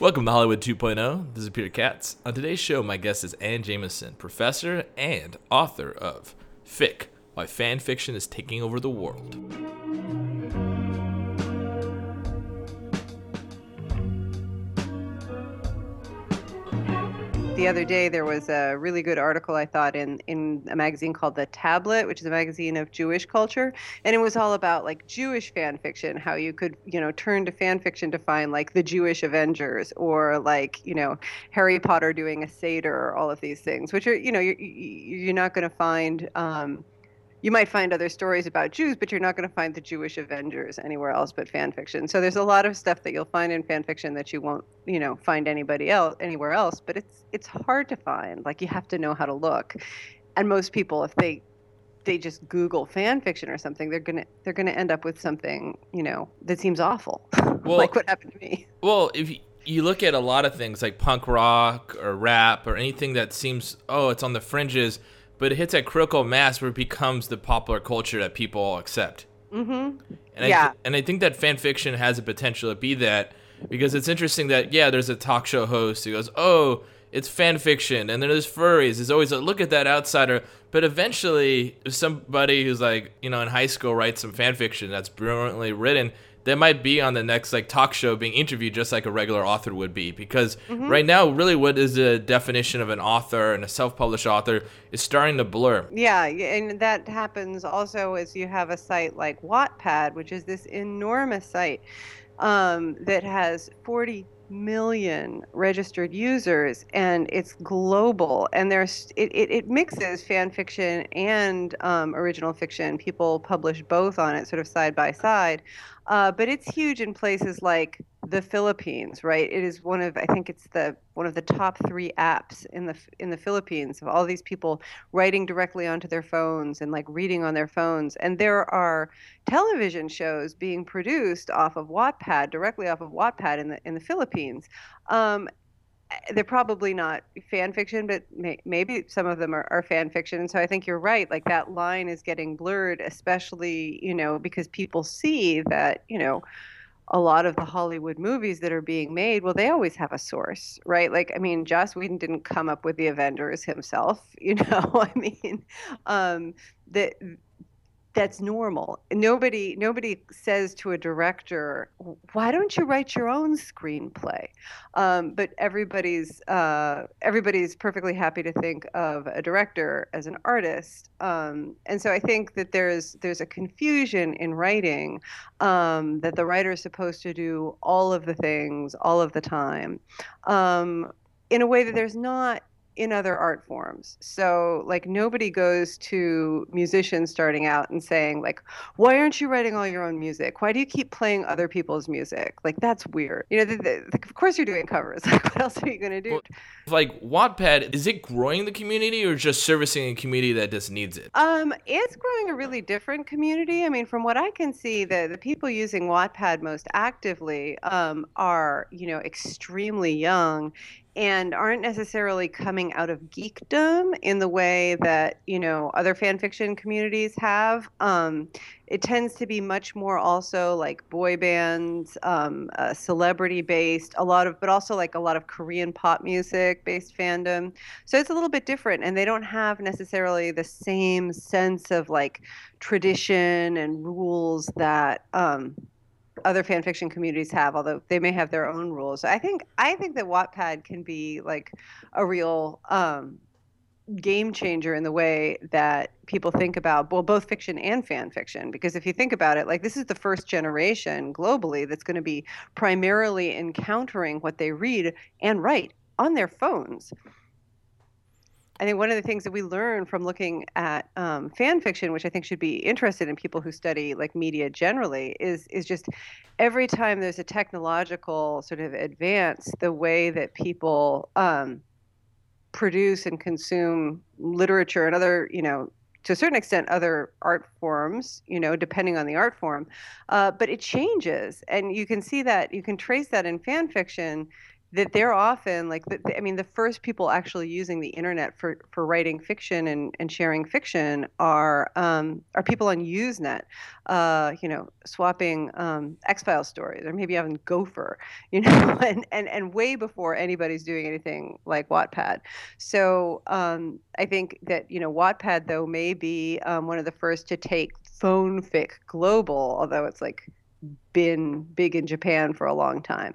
Welcome to Hollywood 2.0. This is Peter Katz. On today's show, my guest is Anne Jamieson, professor and author of FIC, Why Fan Fiction is Taking Over the World. The other day, there was a really good article, I thought, in a magazine called The Tablet, which is a magazine of Jewish culture. And it was all about, like, Jewish fan fiction, how you could, you know, turn to fan fiction to find, like, the Jewish Avengers or, like, you know, Harry Potter doing a Seder or all of these things, which are, you know, you're not going to find... You might find other stories about Jews, but you're not going to find the Jewish Avengers anywhere else but fan fiction. So there's a lot of stuff that you'll find in fan fiction that you won't, you know, find anybody else anywhere else. But it's hard to find. Like, you have to know how to look. And most people, if they just Google fan fiction or something, they're gonna end up with something, you know, that seems awful, well, like what happened to me. Well, if you look at a lot of things like punk rock or rap or anything that seems, oh, it's on the fringes. But it hits that critical mass where it becomes the popular culture that people all accept. Mm-hmm. And I think that fan fiction has a potential to be that, because it's interesting that, yeah, there's a talk show host who goes, oh, it's fan fiction. And then there's furries. There's always a look at that outsider. But eventually, if somebody who's, like, you know, in high school writes some fan fiction that's brilliantly written, that might be on the next, like, talk show being interviewed just like a regular author would be. Because right now, really, what is the definition of an author and a self-published author is starting to blur. Yeah, and that happens also as you have a site like Wattpad, which is this enormous site that has 40 million registered users, and it's global, and there's it mixes fan fiction and original fiction. People publish both on it, sort of side by side, but it's huge in places like the Philippines, right? It is one of, I think it's one of the top three apps in the Philippines, of all these people writing directly onto their phones and, like, reading on their phones. And there are television shows being produced off of Wattpad, directly off of Wattpad in the Philippines. They're probably not fan fiction, but maybe some of them are fan fiction. And so I think you're right. Like, that line is getting blurred, especially, you know, because people see that, you know, a lot of the Hollywood movies that are being made, well, they always have a source, right? Like, I mean, Joss Whedon didn't come up with the Avengers himself, you know? I mean, that's normal. Nobody says to a director, why don't you write your own screenplay? But everybody's perfectly happy to think of a director as an artist. And so I think that there's a confusion in writing that the writer is supposed to do all of the things all of the time in a way that there's not in other art forms. So, like, nobody goes to musicians starting out and saying, like, why aren't you writing all your own music? Why do you keep playing other people's music? Like, that's weird. You know, of course you're doing covers. Like, what else are you going to do? Well, like, Wattpad, is it growing the community or just servicing a community that just needs it? It's growing a really different community. I mean, from what I can see, the people using Wattpad most actively are, you know, extremely young and aren't necessarily coming out of geekdom in the way that, you know, other fan fiction communities have. It tends to be much more also like boy bands, celebrity based, but also like a lot of Korean pop music based fandom. So it's a little bit different, and they don't have necessarily the same sense of, like, tradition and rules that other fan fiction communities have, although they may have their own rules. So I think that Wattpad can be, like, a real game changer in the way that people think about, well, both fiction and fan fiction, because if you think about it, like, this is the first generation globally that's going to be primarily encountering what they read and write on their phones. I think one of the things that we learn from looking at fan fiction, which I think should be interested in people who study, like, media generally, is just every time there's a technological sort of advance, the way that people produce and consume literature and other, you know, to a certain extent, other art forms, you know, depending on the art form, but it changes, and you can see that, you can trace that in fan fiction. that they're often like, I mean, the first people actually using the internet for writing fiction and sharing fiction are people on Usenet, you know, swapping X-File stories or maybe having Gopher, you know, and way before anybody's doing anything like Wattpad. So I think that, you know, Wattpad, though, may be one of the first to take fanfic global, although it's like been big in Japan for a long time.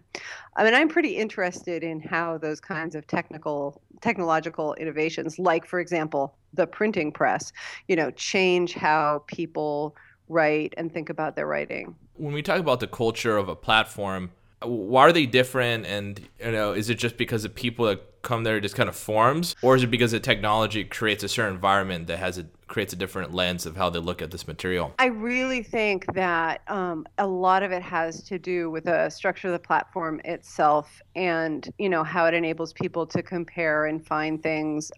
I mean, I'm pretty interested in how those kinds of technological innovations, like, for example, the printing press, you know, change how people write and think about their writing. When we talk about the culture of a platform, why are they different? And, you know, is it just because the people that come there just kind of forms, or is it because the technology creates a certain environment that creates a different lens of how they look at this material? I really think that a lot of it has to do with the structure of the platform itself, and, you know, how it enables people to compare and find things,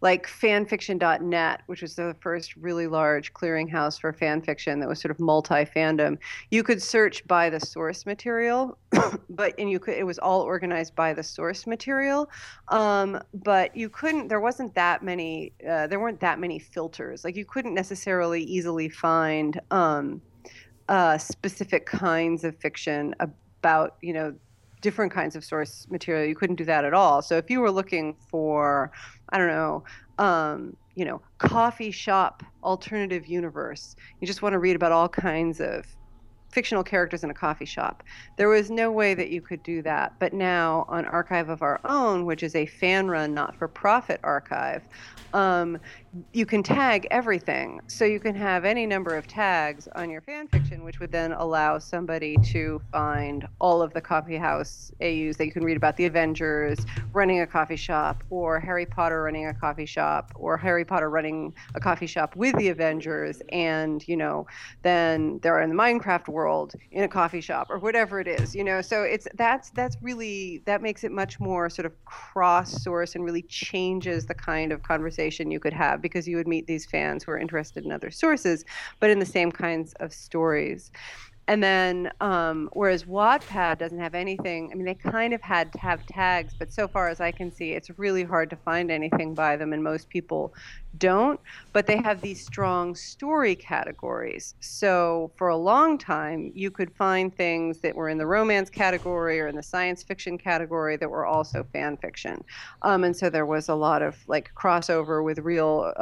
like fanfiction.net, which was the first really large clearinghouse for fan fiction that was sort of multi-fandom. You could search by the source material, it was all organized by the source material, but you couldn't. There weren't that many filters. Like, you couldn't necessarily easily find specific kinds of fiction about, you know, different kinds of source material. You couldn't do that at all. So if you were looking for, I don't know, you know, coffee shop alternative universe, you just want to read about all kinds of fictional characters in a coffee shop, there was no way that you could do that. But now on Archive of Our Own, which is a fan-run, not-for-profit archive, you can tag everything. So you can have any number of tags on your fan fiction, which would then allow somebody to find all of the coffee house AUs that you can read about the Avengers running a coffee shop, or Harry Potter running a coffee shop, or Harry Potter running a coffee shop with the Avengers, and, you know, then they're in the Minecraft world in a coffee shop, or whatever it is, you know. So that makes it much more sort of cross-source, and really changes the kind of conversation you could have, because you would meet these fans who are interested in other sources, but in the same kinds of stories. And then, whereas Wattpad doesn't have anything, I mean, they kind of had to have tags, but so far as I can see, it's really hard to find anything by them, and most people don't. But they have these strong story categories. So for a long time, you could find things that were in the romance category or in the science fiction category that were also fan fiction. And so there was a lot of, like, crossover with real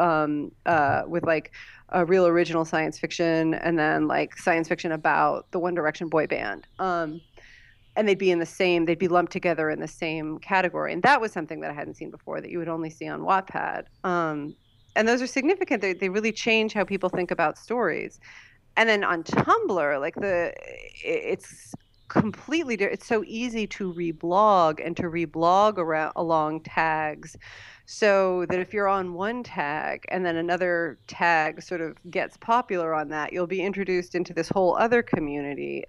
original science fiction, and then, like, science fiction about the One Direction boy band. And they'd be lumped together in the same category. And that was something that I hadn't seen before, that you would only see on Wattpad. And those are significant. They really change how people think about stories. And then on Tumblr, like, it's completely different. It's so easy to reblog and to reblog along tags, so that if you're on one tag and then another tag sort of gets popular on that, you'll be introduced into this whole other community.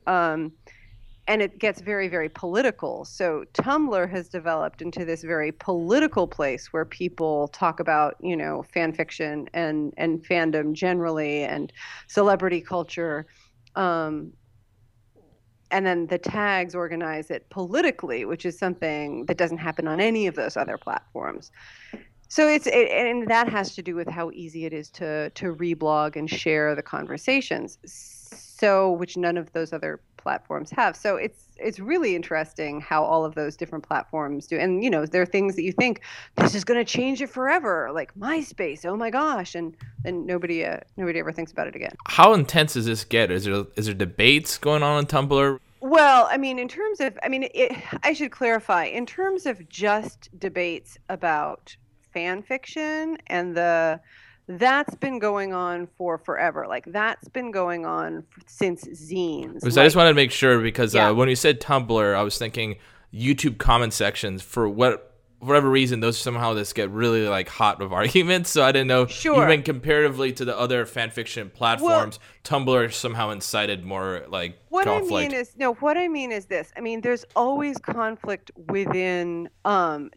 And it gets very, very political. So Tumblr has developed into this very political place where people talk about, you know, fan fiction and fandom generally, and celebrity culture. And then the tags organize it politically, which is something that doesn't happen on any of those other platforms. So and that has to do with how easy it is to reblog and share the conversations, so which none of those other platforms have. So it's really interesting how all of those different platforms do. And, you know, there are things that you think, this is going to change it forever, like MySpace, oh my gosh, and then nobody ever thinks about it again. How intense does this get? Is there debates going on Tumblr? Well, I mean, I should clarify, in terms of just debates about fan fiction and that's been going on for forever. Like, that's been going on since zines. So I just wanted to make sure, because when you said Tumblr, I was thinking YouTube comment sections. For whatever reason, those somehow just get really, like, hot with arguments. So I didn't know, even comparatively to the other fanfiction platforms, Tumblr somehow incited more, like, conflict. What I mean is this. I mean, there's always conflict within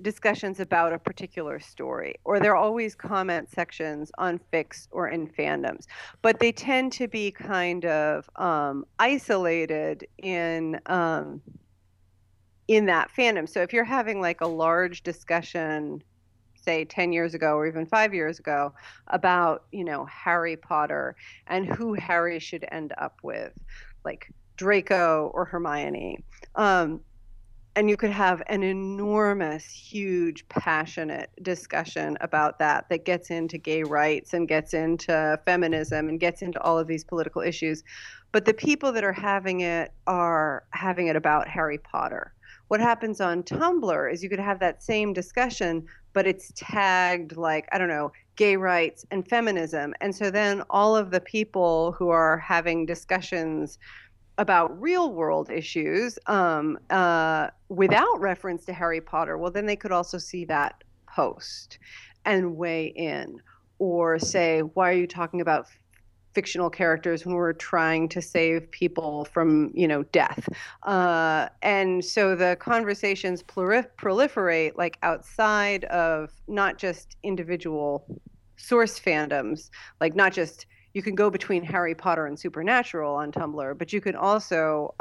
discussions about a particular story, or there are always comment sections on fics or in fandoms, but they tend to be kind of isolated in in that fandom. So if you're having like a large discussion, say 10 years ago or even 5 years ago, about, you know, Harry Potter and who Harry should end up with, like Draco or Hermione, and you could have an enormous, huge, passionate discussion about that that gets into gay rights and gets into feminism and gets into all of these political issues. But the people that are having it about Harry Potter. What happens on Tumblr is you could have that same discussion, but it's tagged like, I don't know, gay rights and feminism. And so then all of the people who are having discussions about real world issues without reference to Harry Potter, well, then they could also see that post and weigh in, or say, why are you talking about fictional characters when we're trying to save people from, you know, death? And so the conversations proliferate like outside of not just individual source fandoms, like not just, you can go between Harry Potter and Supernatural on Tumblr, but you can also,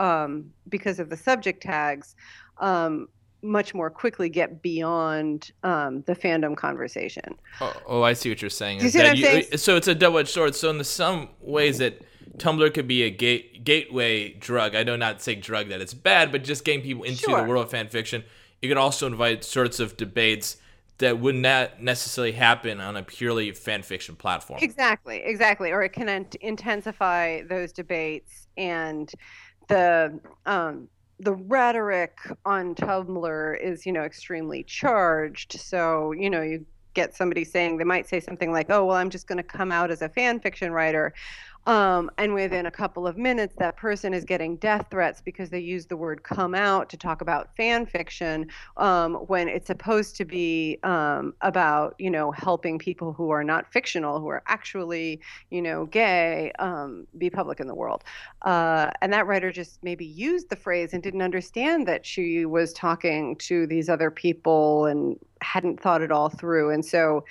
because of the subject tags, much more quickly get beyond the fandom conversation. Oh, I see what you're saying. You see what I'm saying? So it's a double-edged sword. So in some ways that Tumblr could be a gateway drug. I do not say drug that it's bad, but just getting people into the world of fan fiction. You could also invite sorts of debates that would not necessarily happen on a purely fan fiction platform. Exactly. Or it can intensify those debates, and the rhetoric on Tumblr is, you know, extremely charged. So, you know, you get somebody saying, they might say something like, oh, well, I'm just going to come out as a fan fiction writer. And within a couple of minutes, that person is getting death threats because they use the word come out to talk about fan fiction, when it's supposed to be about, you know, helping people who are not fictional, who are actually, you know, gay, be public in the world. And that writer just maybe used the phrase and didn't understand that she was talking to these other people and hadn't thought it all through. And so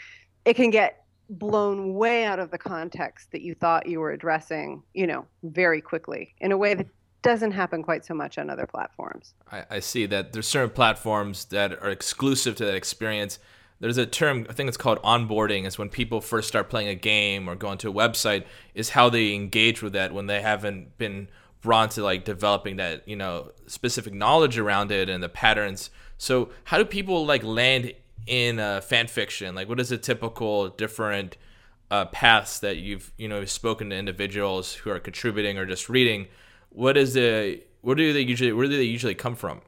it can get blown way out of the context that you thought you were addressing, you know, very quickly, in a way that doesn't happen quite so much on other platforms. I see that there's certain platforms that are exclusive to that experience. There's a term, I think it's called onboarding. It's when people first start playing a game or going to a website, is how they engage with that when they haven't been brought to like developing that, you know, specific knowledge around it and the patterns. So how do people like land in fan fiction? Like, what is a typical different paths that you've, you know, spoken to individuals who are contributing or just reading? Where do they usually come from?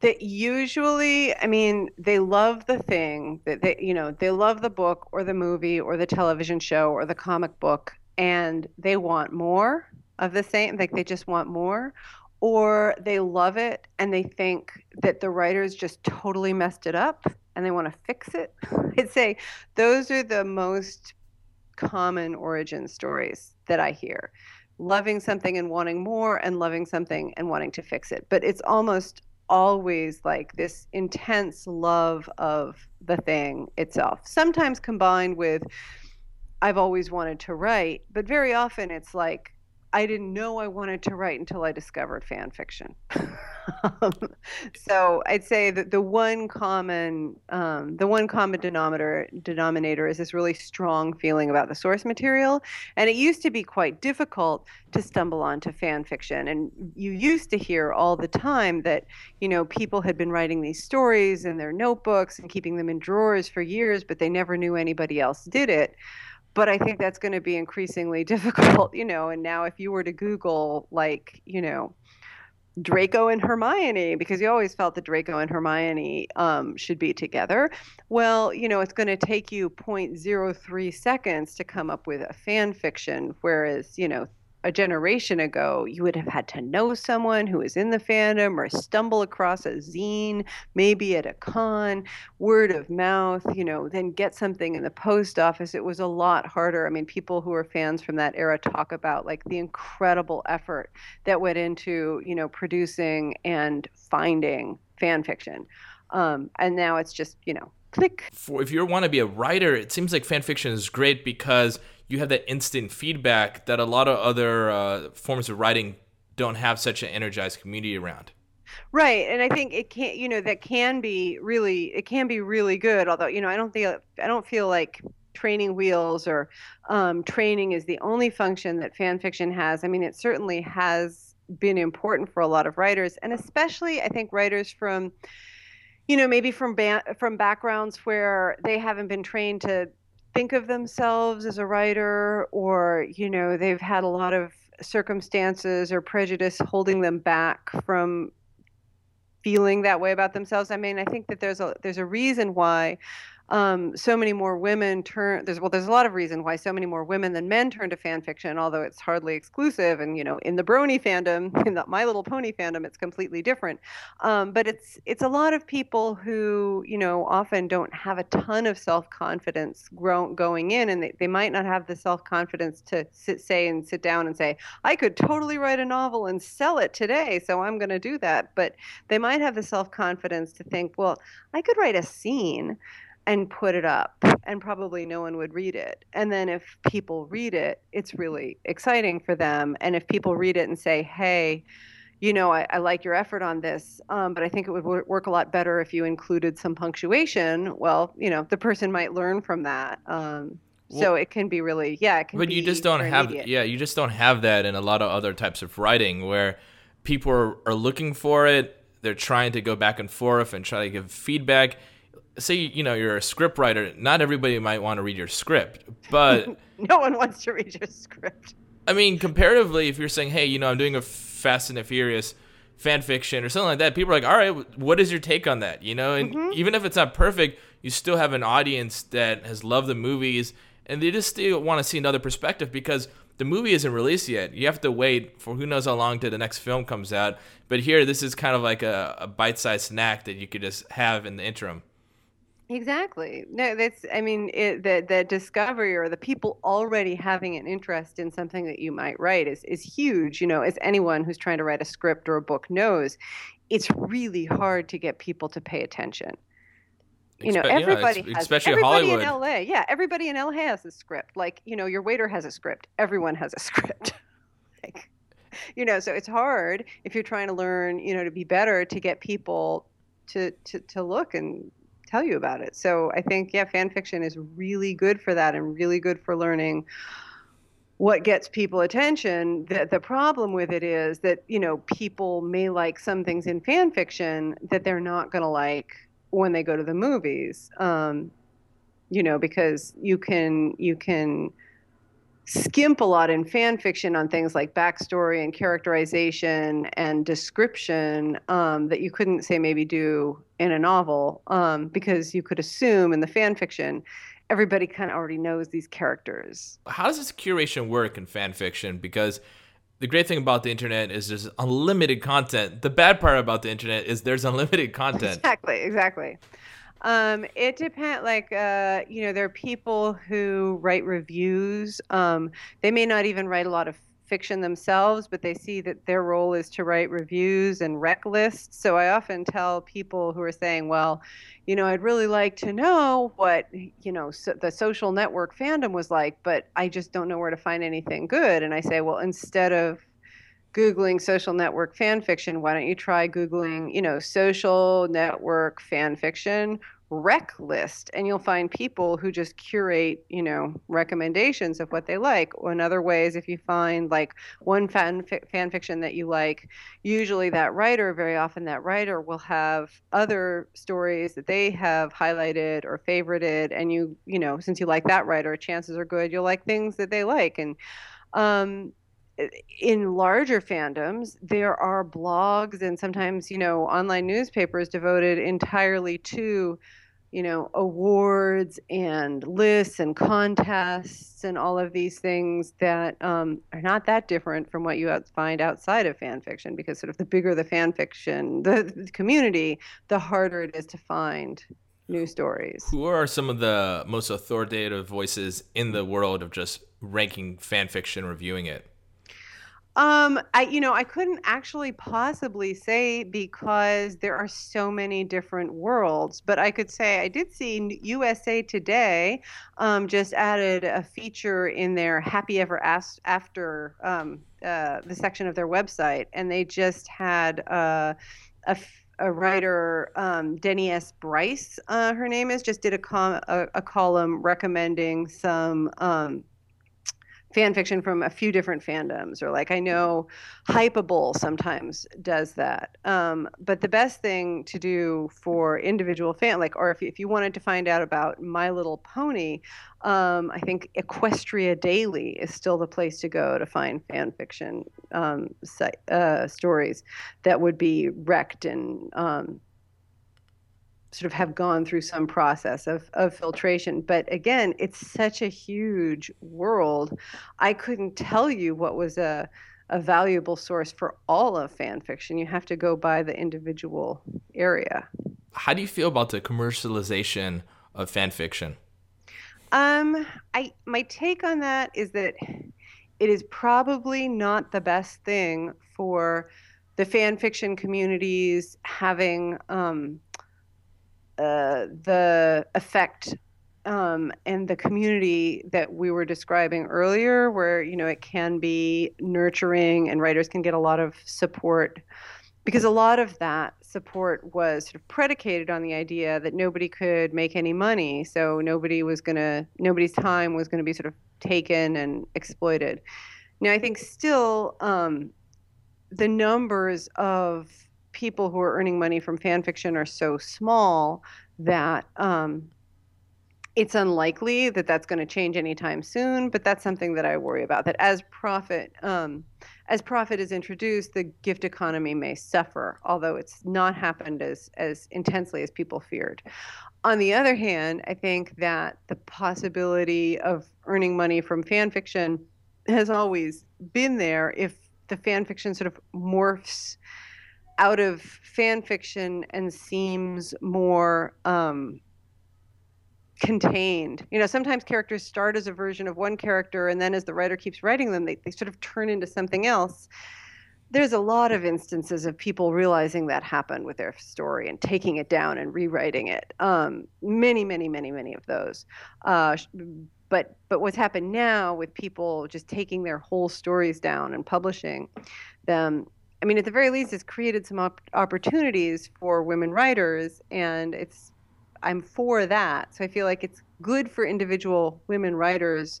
That usually, I mean, they love the thing that they, you know, they love the book or the movie or the television show or the comic book, and they want more of the same. Like, they just want more. Or they love it and they think that the writers just totally messed it up and they want to fix it. I'd say those are the most common origin stories that I hear. Loving something and wanting more, and loving something and wanting to fix it. But it's almost always like this intense love of the thing itself, sometimes combined with, I've always wanted to write, but very often it's like, I didn't know I wanted to write until I discovered fan fiction. So I'd say that the one common denominator is this really strong feeling about the source material. And it used to be quite difficult to stumble onto fan fiction. And you used to hear all the time that, you know, people had been writing these stories in their notebooks and keeping them in drawers for years, but they never knew anybody else did it. But I think that's going to be increasingly difficult, you know. And now if you were to Google, like, you know, Draco and Hermione, because you always felt that Draco and Hermione should be together, well, you know, it's going to take you 0.03 seconds to come up with a fan fiction, whereas, you know, a generation ago, you would have had to know someone who was in the fandom or stumble across a zine, maybe at a con, word of mouth, you know, then get something in the post office. It was a lot harder. I mean, people who are fans from that era talk about like the incredible effort that went into, you know, producing and finding fan fiction. And now it's just, you know, click. If you want to be a writer, it seems like fan fiction is great because you have that instant feedback that a lot of other forms of writing don't have such an energized community around. Right. And I think it can, you know, that can be really, it can be really good. Although, you know, I don't feel like training wheels or training is the only function that fan fiction has. I mean, it certainly has been important for a lot of writers, and especially I think writers from, you know, maybe from backgrounds where they haven't been trained to think of themselves as a writer, or, you know, they've had a lot of circumstances or prejudice holding them back from feeling that way about themselves. I mean, I think that there's a reason why so many more women there's a lot of reason why so many more women than men turn to fan fiction, although it's hardly exclusive. And, you know, in the brony fandom, in the My Little Pony fandom, it's completely different. But it's a lot of people who, you know, often don't have a ton of self-confidence going in, and they might not have the self-confidence to sit down and say, I could totally write a novel and sell it today, so I'm going to do that. But they might have the self-confidence to think, well, I could write a scene and put it up, and probably no one would read it. And then if people read it, it's really exciting for them. And if people read it and say, hey, you know, I like your effort on this, but I think it would work a lot better if you included some punctuation. Well, you know, the person might learn from that. So it can be really, yeah, it can be. But you just don't have that in a lot of other types of writing where people are looking for it. They're trying to go back and forth and try to give feedback. Say, you know, you're a script writer. Not everybody might want to read your script, but no one wants to read your script. I mean, comparatively, if you're saying, hey, you know, I'm doing a Fast and the Furious fan fiction or something like that, people are like, all right, what is your take on that? You know, and even if it's not perfect, you still have an audience that has loved the movies, and they just still want to see another perspective because the movie isn't released yet. You have to wait for who knows how long till the next film comes out. But here, this is kind of like a bite-sized snack that you could just have in the interim. Exactly. No, that's, I mean, the discovery or the people already having an interest in something that you might write is huge. You know, as anyone who's trying to write a script or a book knows, it's really hard to get people to pay attention. You know, especially everybody in LA. Yeah, everybody in LA has a script. Like, you know, your waiter has a script. Everyone has a script. Like, you know, so it's hard if you're trying to learn, you know, to be better, to get people to look and tell you about it. So I think, yeah, fan fiction is really good for that and really good for learning what gets people attention. The problem with it is that, you know, people may like some things in fan fiction that they're not going to like when they go to the movies, you know, because you can skimp a lot in fan fiction on things like backstory and characterization and description that you couldn't, say, maybe do in a novel, because you could assume in the fan fiction everybody kind of already knows these characters. How does this curation work in fan fiction? Because the great thing about the internet is there's unlimited content. The bad part about the internet is there's unlimited content. Exactly. It depends, like, you know, there are people who write reviews. They may not even write a lot of fiction themselves, but they see that their role is to write reviews and rec lists. So I often tell people who are saying, well, you know, I'd really like to know what, you know, the social network fandom was like, but I just don't know where to find anything good. And I say, well, instead of Googling social network fan fiction, why don't you try Googling, you know, social network fan fiction rec list, and you'll find people who just curate, you know, recommendations of what they like. Another way is if you find like one fan fiction that you like, usually very often that writer will have other stories that they have highlighted or favorited, and you know, since you like that writer, chances are good you'll like things that they like. And in larger fandoms, there are blogs and sometimes, you know, online newspapers devoted entirely to, you know, awards and lists and contests and all of these things that are not that different from what you find outside of fan fiction, because sort of the bigger the fan fiction, the community, the harder it is to find new stories. Who are some of the most authoritative voices in the world of just ranking fan fiction, reviewing it? I couldn't actually possibly say because there are so many different worlds, but I could say I did see USA Today just added a feature in their Happy Ever After the section of their website, and they just had a writer, Denny S. Bryce, her name is, just did a column recommending some fan fiction from a few different fandoms, or like I know Hypeable sometimes does that. But the best thing to do for individual fan, like, or if you wanted to find out about My Little Pony, I think Equestria Daily is still the place to go to find fan fiction stories that would be wrecked and sort of have gone through some process of filtration. But again, it's such a huge world. I couldn't tell you what was a valuable source for all of fan fiction. You have to go by the individual area. How do you feel about the commercialization of fan fiction? My take on that is that it is probably not the best thing for the fan fiction communities having the effect and the community that we were describing earlier, where, you know, it can be nurturing and writers can get a lot of support, because a lot of that support was sort of predicated on the idea that nobody could make any money, so nobody's time was gonna be sort of taken and exploited. Now, I think still the numbers of people who are earning money from fan fiction are so small that it's unlikely that that's going to change anytime soon. But that's something that I worry about, that as profit is introduced, the gift economy may suffer, although it's not happened as intensely as people feared. On the other hand, I think that the possibility of earning money from fan fiction has always been there if the fan fiction sort of morphs out of fan fiction and seems more contained. You know, sometimes characters start as a version of one character, and then as the writer keeps writing them, they sort of turn into something else. There's a lot of instances of people realizing that happened with their story and taking it down and rewriting it. Many, many, many, many of those. But what's happened now with people just taking their whole stories down and publishing them, I mean, at the very least, it's created some opportunities for women writers, and I'm for that. So I feel like it's good for individual women writers.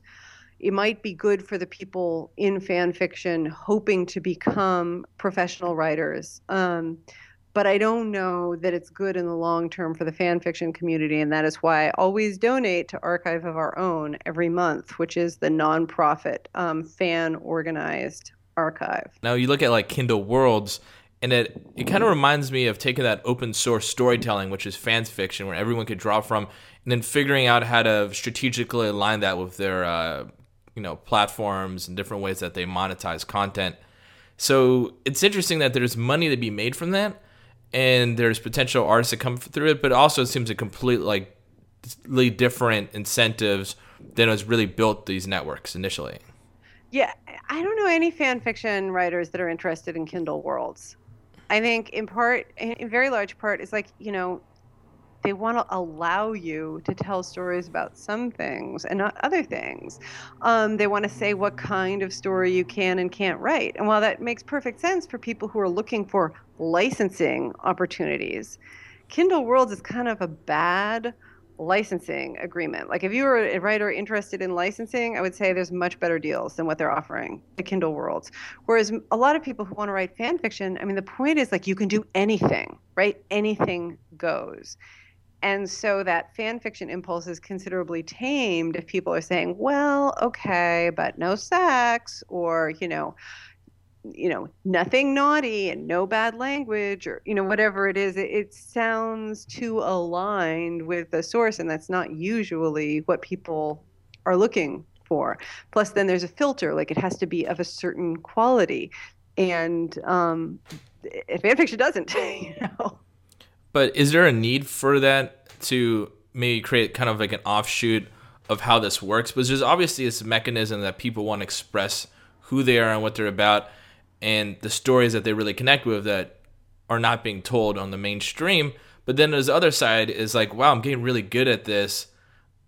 It might be good for the people in fan fiction hoping to become professional writers. But I don't know that it's good in the long term for the fan fiction community, and that is why I always donate to Archive of Our Own every month, which is the nonprofit fan-organized archive. Now you look at like Kindle Worlds, and it kind of reminds me of taking that open source storytelling, which is fan fiction, where everyone could draw from, and then figuring out how to strategically align that with their platforms and different ways that they monetize content. So it's interesting that there's money to be made from that, and there's potential artists that come through it, but also it seems a completely different incentives than was really built these networks initially. Yeah, I don't know any fan fiction writers that are interested in Kindle Worlds. I think in very large part, it's like, you know, they want to allow you to tell stories about some things and not other things. They want to say what kind of story you can and can't write. And while that makes perfect sense for people who are looking for licensing opportunities, Kindle Worlds is kind of a bad licensing agreement. Like, if you were a writer interested in licensing, I would say there's much better deals than what they're offering the Kindle Worlds. Whereas a lot of people who want to write fan fiction, I mean, the point is, like, you can do anything, right? Anything goes. And so that fan fiction impulse is considerably tamed if people are saying, well, okay, but no sex, or, you know, nothing naughty and no bad language, or, you know, whatever it is, it sounds too aligned with the source, and that's not usually what people are looking for. Plus, then there's a filter, like it has to be of a certain quality, and fanfiction doesn't, you know. But is there a need for that to maybe create kind of like an offshoot of how this works? Because there's obviously this mechanism that people want to express who they are and what they're about, and the stories that they really connect with that are not being told on the mainstream. But then there's the other side is like, wow, I'm getting really good at this.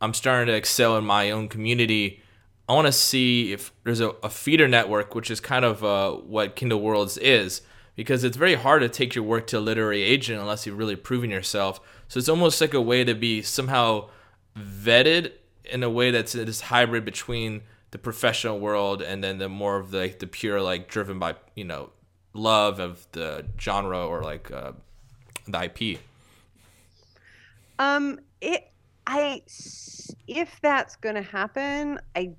I'm starting to excel in my own community. I want to see if there's a feeder network, which is kind of what Kindle Worlds is, because it's very hard to take your work to a literary agent unless you've really proven yourself. So it's almost like a way to be somehow vetted in a way that's this hybrid between the professional world and then the more of the pure, like, driven by, you know, love of the genre or like the IP. If that's going to happen, I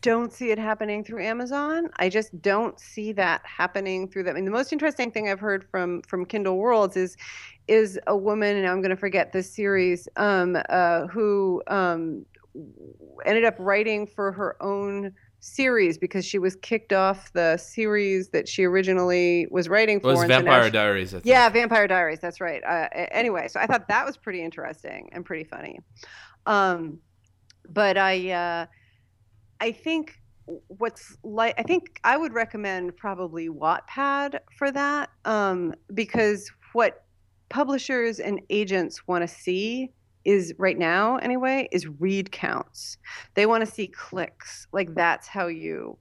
don't see it happening through Amazon. I just don't see that happening through them. I mean, the most interesting thing I've heard from Kindle Worlds is a woman, and I'm going to forget this series, who ended up writing for her own series because she was kicked off the series that she originally was writing for. It was Vampire Diaries, I think. Yeah, Vampire Diaries, that's right. Anyway, so I thought that was pretty interesting and pretty funny. But I think I think I would recommend probably Wattpad for that, because what publishers and agents want to see is, right now anyway, is read counts. They want to see clicks. Like, that's how you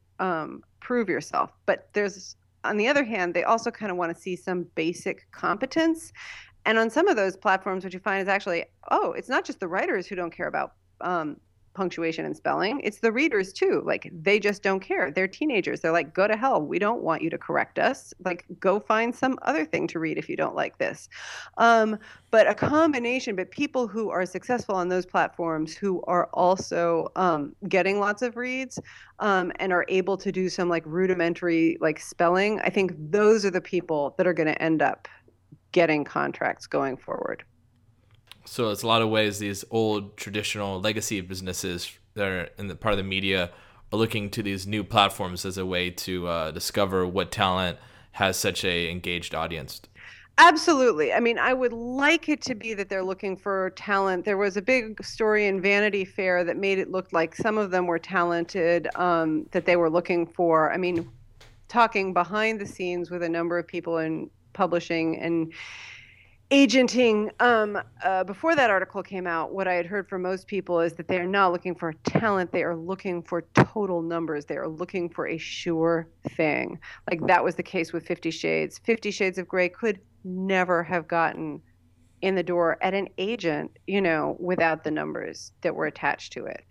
prove yourself. But there's, on the other hand, they also kind of want to see some basic competence. And on some of those platforms, what you find is actually, it's not just the writers who don't care about punctuation and spelling. It's the readers too. Like, they just don't care. They're teenagers. They're like, go to hell. We don't want you to correct us. Like, go find some other thing to read if you don't like this. But people who are successful on those platforms who are also getting lots of reads and are able to do some like rudimentary like spelling, I think those are the people that are going to end up getting contracts going forward. So it's a lot of ways these old traditional legacy businesses that are in the part of the media are looking to these new platforms as a way to discover what talent has such a engaged audience. Absolutely. I mean, I would like it to be that they're looking for talent. There was a big story in Vanity Fair that made it look like some of them were talented, that they were looking for. I mean, talking behind the scenes with a number of people in publishing and agenting, before that article came out, what I had heard from most people is that they are not looking for talent. They are looking for total numbers. They are looking for a sure thing. Like, that was the case with 50 Shades. 50 Shades of Grey could never have gotten in the door at an agent, you know, without the numbers that were attached to it.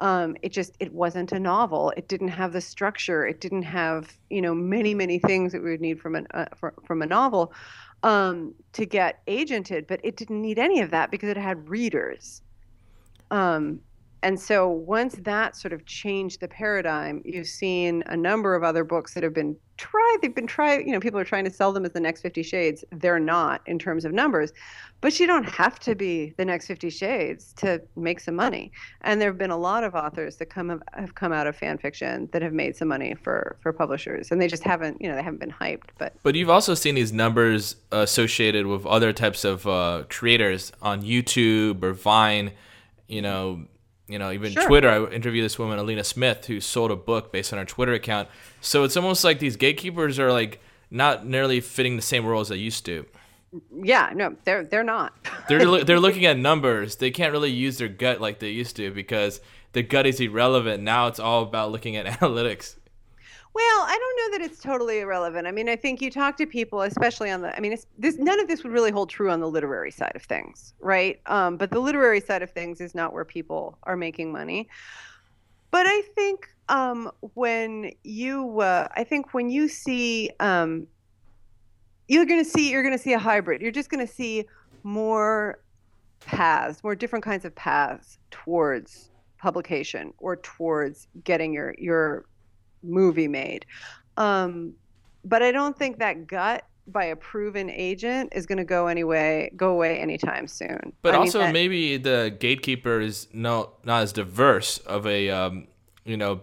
It wasn't a novel. It didn't have the structure. It didn't have, you know, many, many things that we would need from a novel. To get agented, but it didn't need any of that because it had readers. And so once that sort of changed the paradigm, you've seen a number of other books that have been tried. They've been tried, you know, people are trying to sell them as the next 50 Shades. They're not in terms of numbers, but you don't have to be the next 50 Shades to make some money. And there have been a lot of authors that have come out of fan fiction that have made some money for publishers, and they just haven't, you know, they haven't been hyped. But you've also seen these numbers associated with other types of creators on YouTube or Vine, you know, even sure. Twitter. I interviewed this woman, Alina Smith, who sold a book based on her Twitter account. So it's almost like these gatekeepers are like not nearly fitting the same roles they used to. Yeah, no, they're not. They're looking at numbers. They can't really use their gut like they used to because the gut is irrelevant. Now it's all about looking at analytics. Well, I don't know that it's totally irrelevant. I mean, I think you talk to people, especially none of this would really hold true on the literary side of things, right? But the literary side of things is not where people are making money. But I think when you see, you're going to see a hybrid. You're just going to see more paths, more different kinds of paths towards publication or towards getting your movie made. But I don't think that gut by a proven agent is going to go away anytime soon. But maybe the gatekeeper is not as diverse of a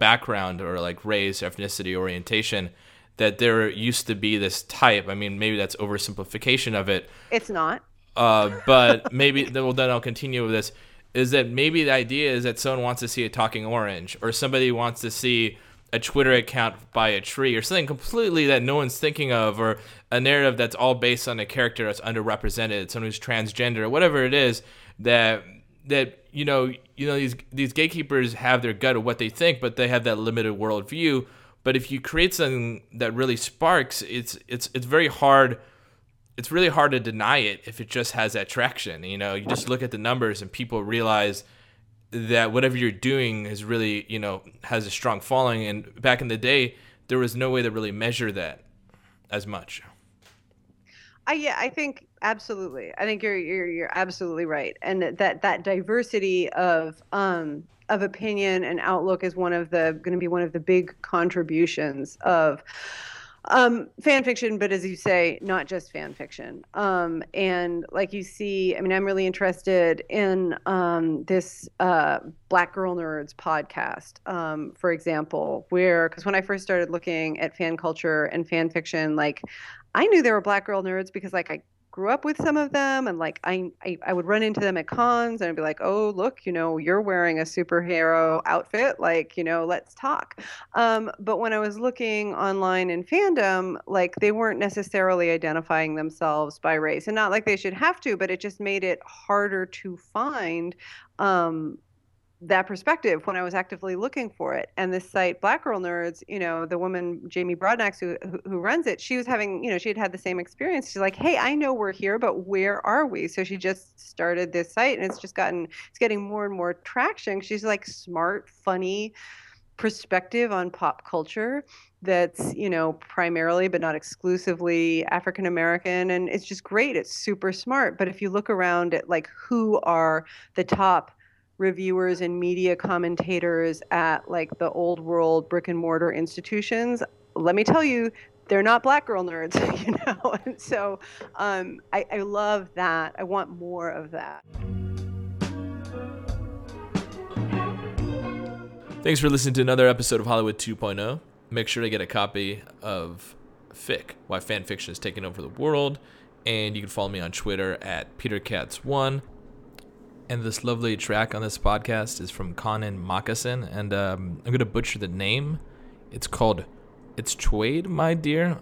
background or like race, ethnicity, orientation that there used to be this type. I mean, maybe that's oversimplification of it. It's not. But maybe then I'll continue with this, is that maybe the idea is that someone wants to see a talking orange or somebody wants to see a Twitter account by a tree or something completely that no one's thinking of, or a narrative that's all based on a character that's underrepresented, someone who's transgender or whatever it is, that these gatekeepers have their gut of what they think, but they have that limited worldview. But if you create something that really sparks, it's very hard. It's really hard to deny it if it just has that traction. You know, you just look at the numbers and people realize that whatever you're doing is really, you know, has a strong following. And back in the day, there was no way to really measure that as much. I think absolutely. I think you're absolutely right. And that diversity of opinion and outlook is going to be one of the big contributions of fan fiction, but as you say, not just fan fiction. And like you see, I mean, I'm really interested in this Black Girl Nerds podcast, for example, because when I first started looking at fan culture and fan fiction, like I knew there were Black Girl Nerds because like I grew up with some of them, and like I would run into them at cons and I'd be like, oh, look, you know, you're wearing a superhero outfit, like, you know, let's talk. But when I was looking online in fandom, like they weren't necessarily identifying themselves by race, and not like they should have to, but it just made it harder to find that perspective when I was actively looking for it. And this site, Black Girl Nerds, you know, the woman, Jamie Brodnax, who runs it, she was having, you know, she had the same experience. She's like, hey, I know we're here, but where are we? So she just started this site, and it's getting more and more traction. She's like smart, funny perspective on pop culture that's, you know, primarily but not exclusively African American, and it's just great. It's super smart. But if you look around at like who are the top reviewers and media commentators at like the old world brick and mortar institutions, let me tell you, they're not Black Girl Nerds, you know? And so I love that. I want more of that. Thanks for listening to another episode of Hollywood 2.0. Make sure to get a copy of FIC, Why Fan Fiction is Taking Over the World. And you can follow me on Twitter at PeterKatz1. And this lovely track on this podcast is from Conan Moccasin, and I'm going to butcher the name. It's called It's Twade, My Dear.